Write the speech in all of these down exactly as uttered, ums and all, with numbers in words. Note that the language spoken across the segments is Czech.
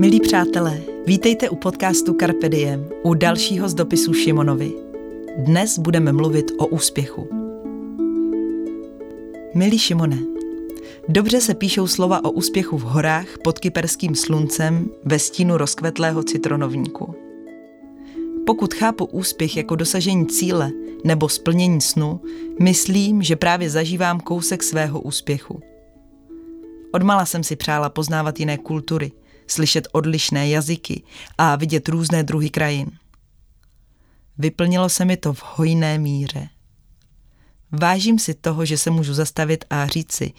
Milí přátelé, vítejte u podcastu Carpe diem, u dalšího z dopisů Šimonovi. Dnes budeme mluvit o úspěchu. Milí Šimone, dobře se píšou slova o úspěchu v horách pod kyperským sluncem ve stínu rozkvetlého citronovníku. Pokud chápu úspěch jako dosažení cíle nebo splnění snu, myslím, že právě zažívám kousek svého úspěchu. Odmala jsem si přála poznávat jiné kultury, slyšet odlišné jazyky a vidět různé druhy krajin. Vyplnilo se mi to v hojné míře. Vážím si toho, že se můžu zastavit a říct si,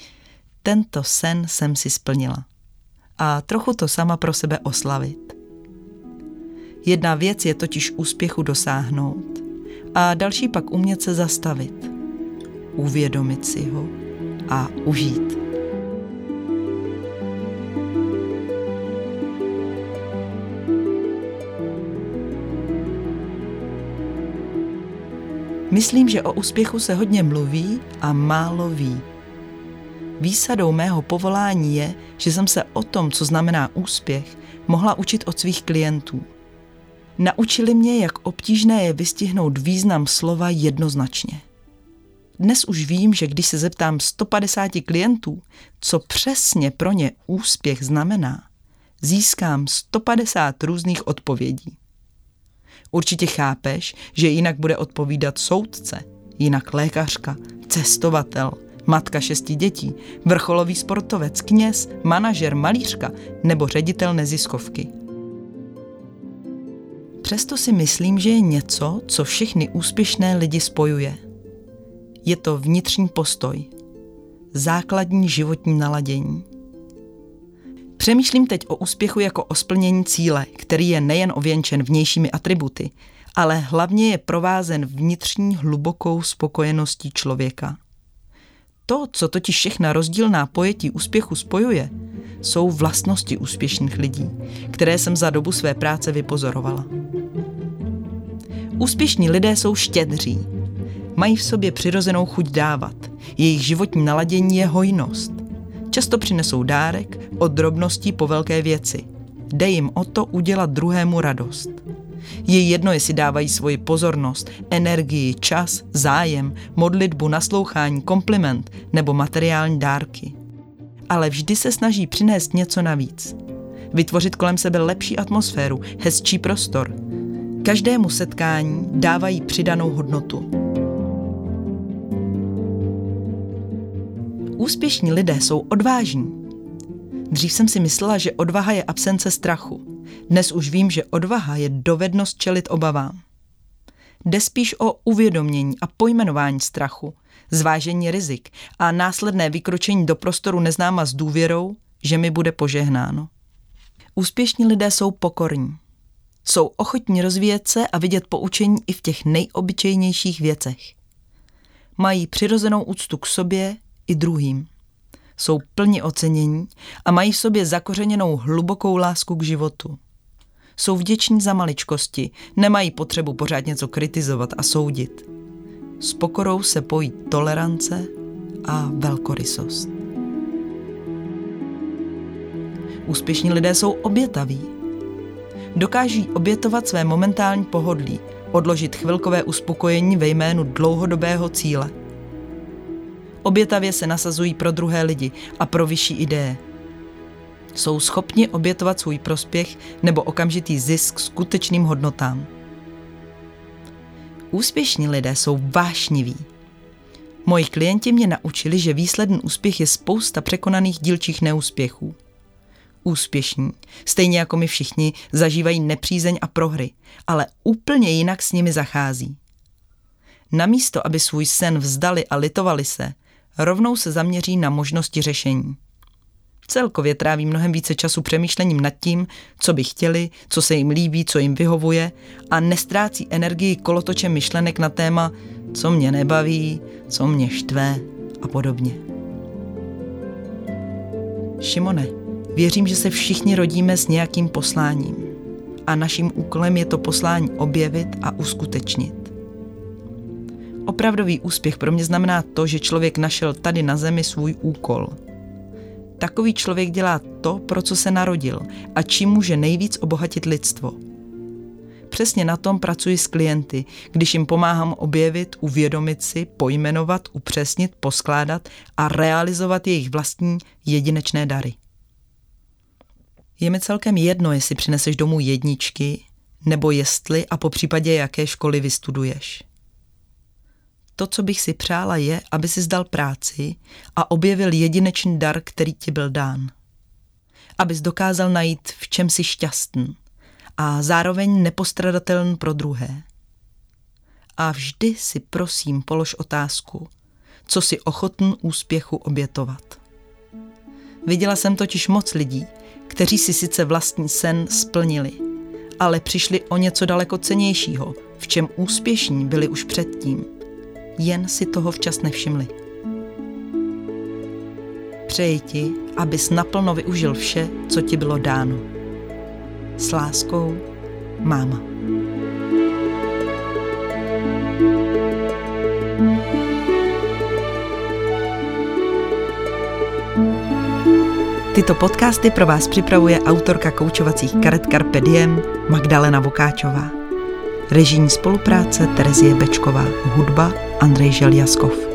tento sen jsem si splnila. A trochu to sama pro sebe oslavit. Jedna věc je totiž úspěchu dosáhnout a další pak umět se zastavit, uvědomit si ho a užít. Myslím, že o úspěchu se hodně mluví a málo ví. Výsadou mého povolání je, že jsem se o tom, co znamená úspěch, mohla učit od svých klientů. Naučili mě, jak obtížné je vystihnout význam slova jednoznačně. Dnes už vím, že když se zeptám sto padesát klientů, co přesně pro ně úspěch znamená, získám sto padesát různých odpovědí. Určitě chápeš, že jinak bude odpovídat soudce, jinak lékařka, cestovatel, matka šesti dětí, vrcholový sportovec, kněz, manažer, malířka nebo ředitel neziskovky. Přesto si myslím, že je něco, co všechny úspěšné lidi spojuje. Je to vnitřní postoj, základní životní naladění. Přemýšlím teď o úspěchu jako o splnění cíle, který je nejen ověnčen vnějšími atributy, ale hlavně je provázen vnitřní hlubokou spokojeností člověka. To, co totiž všechna rozdílná pojetí úspěchu spojuje, jsou vlastnosti úspěšných lidí, které jsem za dobu své práce vypozorovala. Úspěšní lidé jsou štědří, mají v sobě přirozenou chuť dávat, jejich životní naladění je hojnost. Často přinesou dárek, od drobností po velké věci. Jde jim o to udělat druhému radost. Je jedno, jestli dávají svoji pozornost, energii, čas, zájem, modlitbu, naslouchání, kompliment nebo materiální dárky. Ale vždy se snaží přinést něco navíc. Vytvořit kolem sebe lepší atmosféru, hezčí prostor. Každému setkání dávají přidanou hodnotu. Úspěšní lidé jsou odvážní. Dřív jsem si myslela, že odvaha je absence strachu. Dnes už vím, že odvaha je dovednost čelit obavám. Jde spíš o uvědomění a pojmenování strachu, zvážení rizik a následné vykročení do prostoru neznáma s důvěrou, že mi bude požehnáno. Úspěšní lidé jsou pokorní. Jsou ochotní rozvíjet se a vidět poučení i v těch nejobyčejnějších věcech. Mají přirozenou úctu k sobě i druhým. Jsou plni ocenění a mají v sobě zakořeněnou hlubokou lásku k životu. Jsou vděční za maličkosti, nemají potřebu pořád něco kritizovat a soudit. S pokorou se pojí tolerance a velkorysost. Úspěšní lidé jsou obětaví. Dokáží obětovat své momentální pohodlí, odložit chvilkové uspokojení ve jménu dlouhodobého cíle. Obětavě se nasazují pro druhé lidi a pro vyšší ideje. Jsou schopni obětovat svůj prospěch nebo okamžitý zisk skutečným hodnotám. Úspěšní lidé jsou vášniví. Moji klienti mě naučili, že výsledný úspěch je spousta překonaných dílčích neúspěchů. Úspěšní, stejně jako my všichni, zažívají nepřízeň a prohry, ale úplně jinak s nimi zachází. Namísto, aby svůj sen vzdali a litovali se, rovnou se zaměří na možnosti řešení. Celkově tráví mnohem více času přemýšlením nad tím, co by chtěli, co se jim líbí, co jim vyhovuje a nestrácí energii kolotočem myšlenek na téma, co mě nebaví, co mě štve a podobně. Šimone, věřím, že se všichni rodíme s nějakým posláním a naším úkolem je to poslání objevit a uskutečnit. Opravdový úspěch pro mě znamená to, že člověk našel tady na zemi svůj úkol. Takový člověk dělá to, pro co se narodil a čím může nejvíc obohatit lidstvo. Přesně na tom pracuji s klienty, když jim pomáhám objevit, uvědomit si, pojmenovat, upřesnit, poskládat a realizovat jejich vlastní jedinečné dary. Je mi celkem jedno, jestli přineseš domů jedničky, nebo jestli a popřípadě jaké školy vystuduješ. To, co bych si přála, je, aby si zdal práci a objevil jedinečný dar, který ti byl dán. Abys dokázal najít, v čem jsi šťastný a zároveň nepostradatelný pro druhé. A vždy si prosím polož otázku, co jsi ochotný úspěchu obětovat. Viděla jsem totiž moc lidí, kteří si sice vlastní sen splnili, ale přišli o něco daleko cennějšího, v čem úspěšní byli už předtím. Jen si toho včas nevšimli. Přeji ti, abys naplno využil vše, co ti bylo dáno. S láskou, máma. Tyto podcasty pro vás připravuje autorka koučovacích karet Carpe diem Magdalena Vokáčová. Režijní spolupráce Terezie Bečková, hudba Andrej Želiaskov.